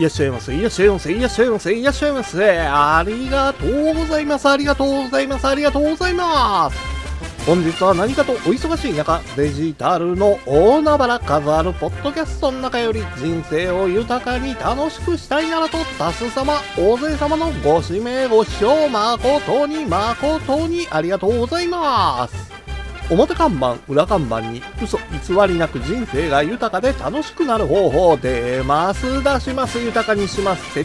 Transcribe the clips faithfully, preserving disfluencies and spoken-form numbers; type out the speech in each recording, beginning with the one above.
いらっしゃいませ、いらっしゃいませ、いらっしゃいませ、いらっしゃいませ。ありがとうございます、ありがとうございます、ありがとうございます。本日は何かとお忙しい中、デジタルの大海原飾るポッドキャストの中より、人生を豊かに楽しくしたいならと、多数様、大勢様のご指名ご視聴、誠に誠にありがとうございます。表看板、裏看板に嘘偽りなく人生が豊かで楽しくなる方法出ます出します豊かにします徹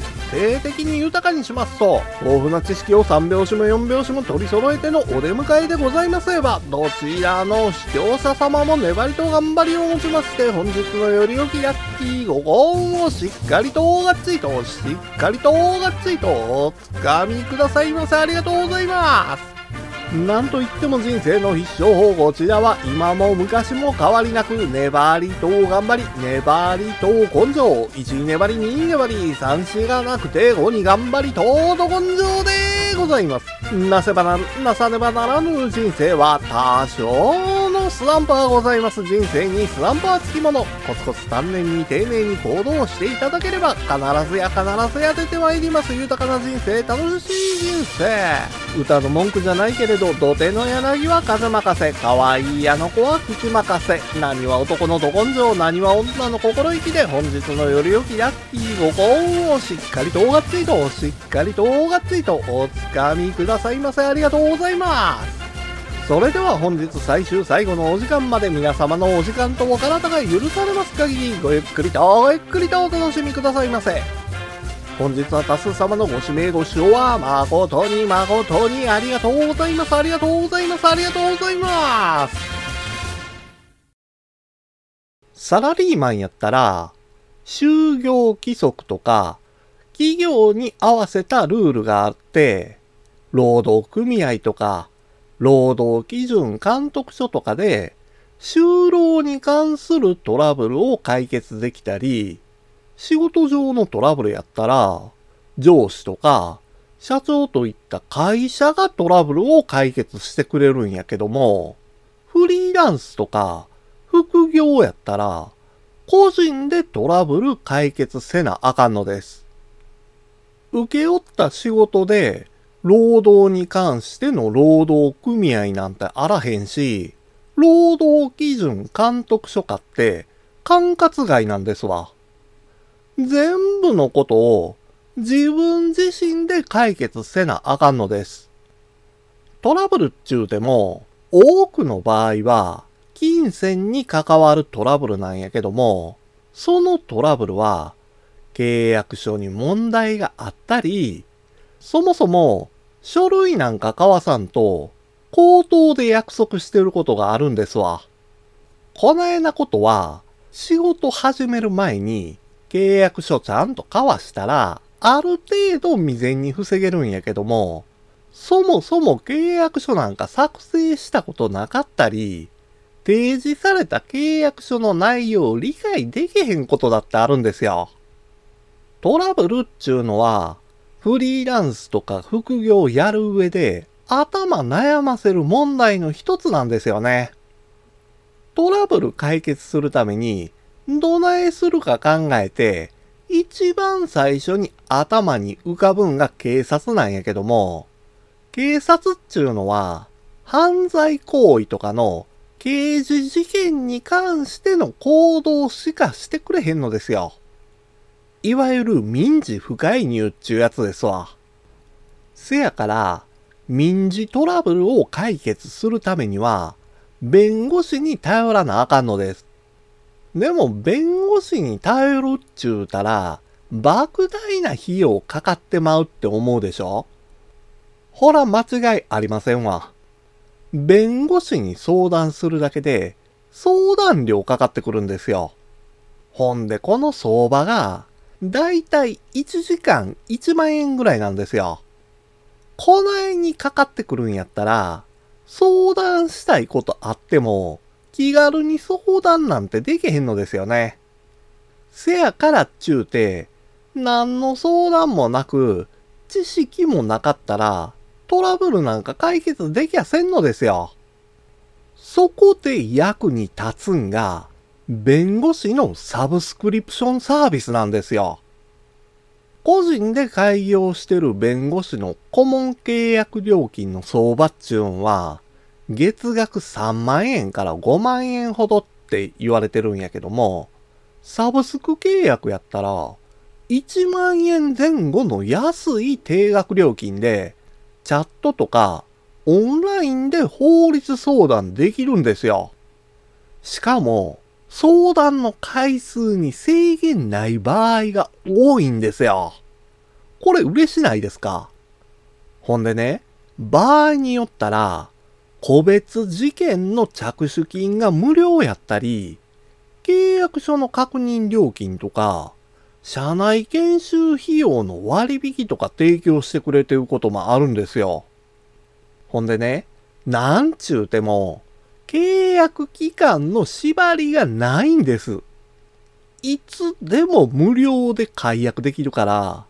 底的に豊かにしますと豊富な知識をさん拍子もよん拍子も取り揃えてのお出迎えでございますれば、どちらの視聴者様も粘りと頑張りを持ちまして、本日のより良きラッキーご幸運をしっかりとがっついとしっかりとがっついとおつかみくださいませ。ありがとうございます。なんといっても人生の必勝法、こちらは今も昔も変わりなく、粘りと頑張り、粘りと根性、いちに粘り、にに粘り、さんしがなくてごに頑張りとど根性でございます。なせばななさねばならぬ人生は多少のスランプがございます。人生にスランプはつきもの、コツコツ丹念に丁寧に行動していただければ、必ずや必ずや出てまいります。豊かな人生、楽しい人生。歌の文句じゃないけれど、土手の柳は風任せ、可愛いあの子は口任せ、何は男のど根性、何は女の心意気で、本日のよりよきラッキーご幸運をしっかりとがっついとしっかりとがっついとおつかみくださいませ。ありがとうございます。それでは本日最終最後のお時間まで、皆様のお時間とお体が許されます限り、ごゆっくりとごゆっくりとお楽しみくださいませ。本日は多数様のご指名ご視聴は誠に誠にありがとうございます、ありがとうございます、ありがとうございます。サラリーマンやったら就業規則とか企業に合わせたルールがあって、労働組合とか労働基準監督署とかで就労に関するトラブルを解決できたり、仕事上のトラブルやったら、上司とか社長といった会社がトラブルを解決してくれるんやけども、フリーランスとか副業やったら、個人でトラブル解決せなあかんのです。請け負った仕事で、労働に関しての労働組合なんてあらへんし、労働基準監督署かって管轄外なんですわ。全部のことを自分自身で解決せなあかんのです。トラブルっちゅうても、多くの場合は金銭に関わるトラブルなんやけども、そのトラブルは契約書に問題があったり、そもそも書類なんか交わさんと口頭で約束してることがあるんですわ。こないなことは仕事始める前に契約書ちゃんと交わしたら、ある程度未然に防げるんやけども、そもそも契約書なんか作成したことなかったり、提示された契約書の内容を理解できへんことだってあるんですよ。トラブルっちゅうのは、フリーランスとか副業をやる上で、頭悩ませる問題の一つなんですよね。トラブル解決するために、どないするか考えて、一番最初に頭に浮かぶんが警察なんやけども、警察っちゅうのは、犯罪行為とかの刑事事件に関しての行動しかしてくれへんのですよ。いわゆる民事不介入っちゅうやつですわ。せやから、民事トラブルを解決するためには、弁護士に頼らなあかんのです。でも弁護士に頼るっちゅうたら、莫大な費用かかってまうって思うでしょ？ほら間違いありませんわ。弁護士に相談するだけで、相談料かかってくるんですよ。ほんでこの相場が、だいたいいちじかんいちまんえんぐらいなんですよ。こないにかかってくるんやったら、相談したいことあっても、気軽に相談なんてできへんのですよね。せやからっちゅうて、何の相談もなく、知識もなかったら、トラブルなんか解決できやせんのですよ。そこで役に立つんが、弁護士のサブスクリプションサービスなんですよ。個人で開業してる弁護士の顧問契約料金の相場っちゅうんは、月額さんまんえんからごまんえんほどって言われてるんやけども、サブスク契約やったら、いちまんえんぜん後の安い定額料金で、チャットとかオンラインで法律相談できるんですよ。しかも、相談の回数に制限ない場合が多いんですよ。これ嬉しないですか？ほんでね、場合によったら、個別事件の着手金が無料やったり、契約書の確認料金とか、社内研修費用の割引とか提供してくれてることもあるんですよ。ほんでね、なんちゅうても、契約期間の縛りがないんです。いつでも無料で解約できるから、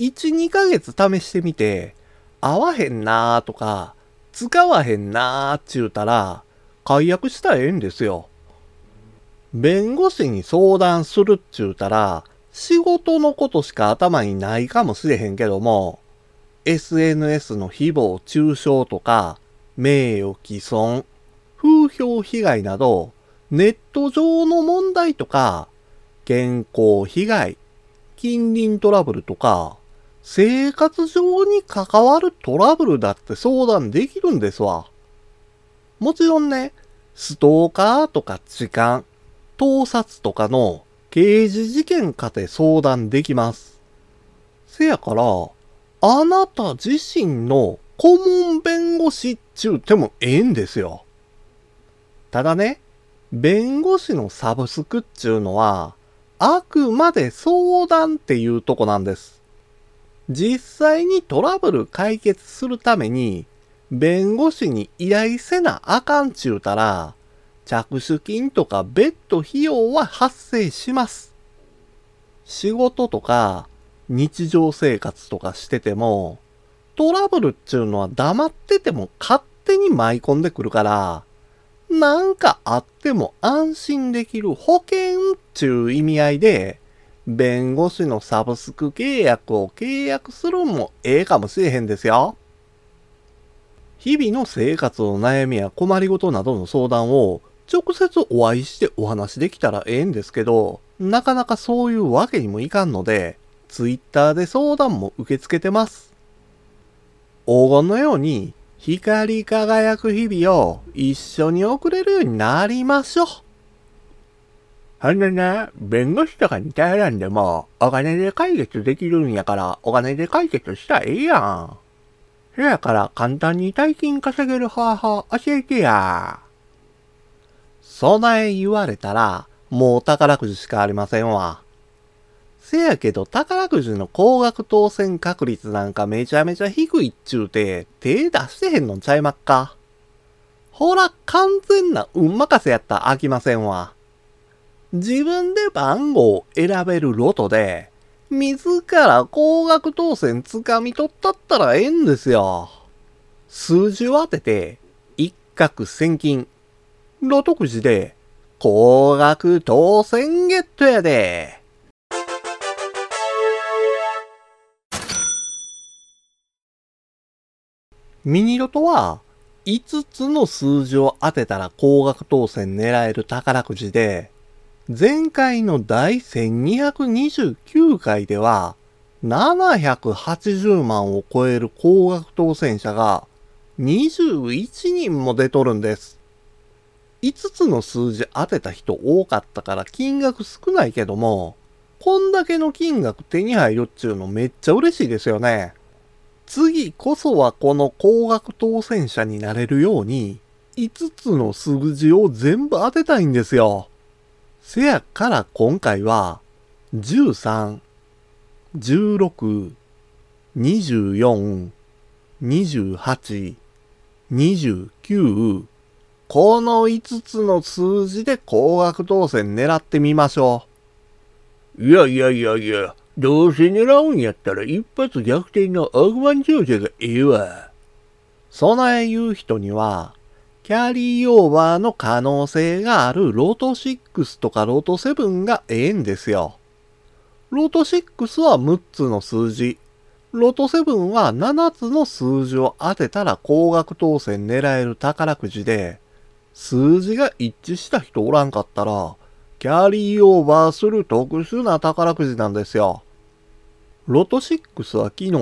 いち、にかげつ試してみて、合わへんなーとか、使わへんなーっちゅうたら、解約したらええんですよ。弁護士に相談するっちゅうたら、仕事のことしか頭にないかもしれへんけども、エスエヌエス の誹謗中傷とか、名誉毀損、風評被害など、ネット上の問題とか、健康被害、近隣トラブルとか、生活上に関わるトラブルだって相談できるんですわ。もちろんね、ストーカーとか痴漢、盗撮とかの刑事事件かて相談できます。せやから、あなた自身の顧問弁護士っちゅうてもええんですよ。ただね、弁護士のサブスクっちゅうのは、あくまで相談っていうとこなんです。実際にトラブル解決するために、弁護士に依頼せなあかんちゅうたら、着手金とか別途費用は発生します。仕事とか、日常生活とかしてても、トラブルっちゅうのは黙ってても勝手に舞い込んでくるから、なんかあっても安心できる保険っちゅう意味合いで、弁護士のサブスク契約を契約するんもええかもしれへんですよ。日々の生活の悩みや困りごとなどの相談を直接お会いしてお話できたらええんですけど、なかなかそういうわけにもいかんので、Twitter で相談も受け付けてます。黄金のように、光り輝く日々を一緒に送れるようになりましょう。ほんでね、弁護士とかに頼らんでもお金で解決できるんやからお金で解決したらええやん。そやから簡単に大金稼げる方法教えてや。そない言われたらもう宝くじしかありませんわ。せやけど宝くじの高額当選確率なんかめちゃめちゃ低いっちゅうて手出してへんのちゃいまっか。ほら完全な運任せやったら飽きませんわ。自分で番号を選べるロトで自ら高額当選掴み取ったったらええんですよ。数字を当てて一攫千金。ロトくじで高額当選ゲットやで。ミニロトはいつつの数字を当てたら高額当選狙える宝くじで、前回のだいせんにひゃくにじゅうきゅうかいではななひゃくはちじゅうまんを超える高額当選者がにじゅういちにんも出とるんです。いつつの数字当てた人多かったから金額少ないけども、こんだけの金額手に入るっちゅうのめっちゃ嬉しいですよね。次こそはこの高額当選者になれるようにいつつの数字を全部当てたいんですよ。せやから今回はじゅうさん、じゅうろく、にじゅうよん、にじゅうはち、にじゅうきゅうこのいつつの数字で高額当選狙ってみましょう。いやいやいやいや。どうせ狙うんやったら一発逆転の億万長者がええわ。そない言う人には、キャリーオーバーの可能性があるロトろくとかロトなながええんですよ。ロートろくはむっつの数字、ロートななはななつの数字を当てたら高額当選狙える宝くじで、数字が一致した人おらんかったら、キャリーオーバーする特殊な宝くじなんですよ。ロトろくは昨日、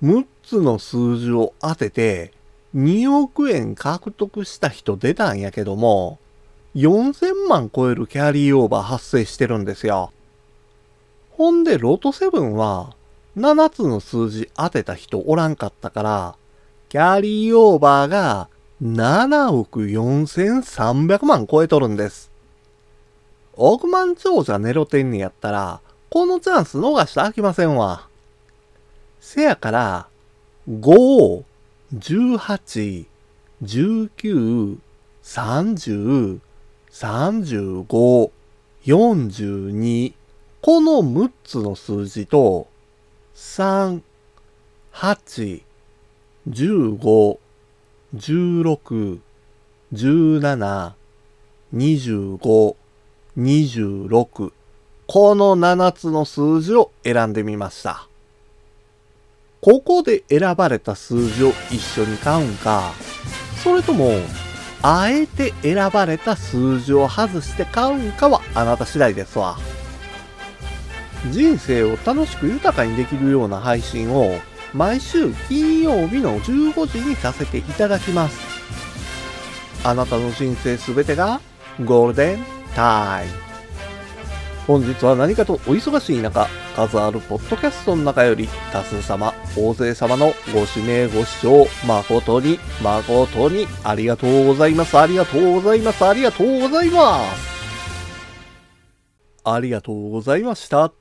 むっつの数字を当てて、におくえん獲得した人出たんやけども、よんせんまん超えるキャリーオーバー発生してるんですよ。ほんでロトななは、ななつの数字当てた人おらんかったから、キャリーオーバーがななおくよんせんさんびゃくまん超えとるんです。億万長者狙てんねやったら、このチャンス逃したらあきませんわ。せやから、ご、じゅうはち、じゅうきゅう、さんじゅう、さんじゅうご、よんじゅうに、このむっつの数字と、さん、はち、じゅうご、じゅうろく、じゅうなな、にじゅうご、にじゅうろく、このななつの数字を選んでみました。ここで選ばれた数字を一緒に買うんか、それとも、あえて選ばれた数字を外して買うんかはあなた次第ですわ。人生を楽しく豊かにできるような配信を毎週金曜日のじゅうごじにさせていただきます。あなたの人生すべてがゴールデンタイム。本日は何かとお忙しい中、数あるポッドキャストの中より多数様、大勢様のご指名ご視聴、誠に誠にありがとうございます、ありがとうございます、ありがとうございます。ありがとうございました。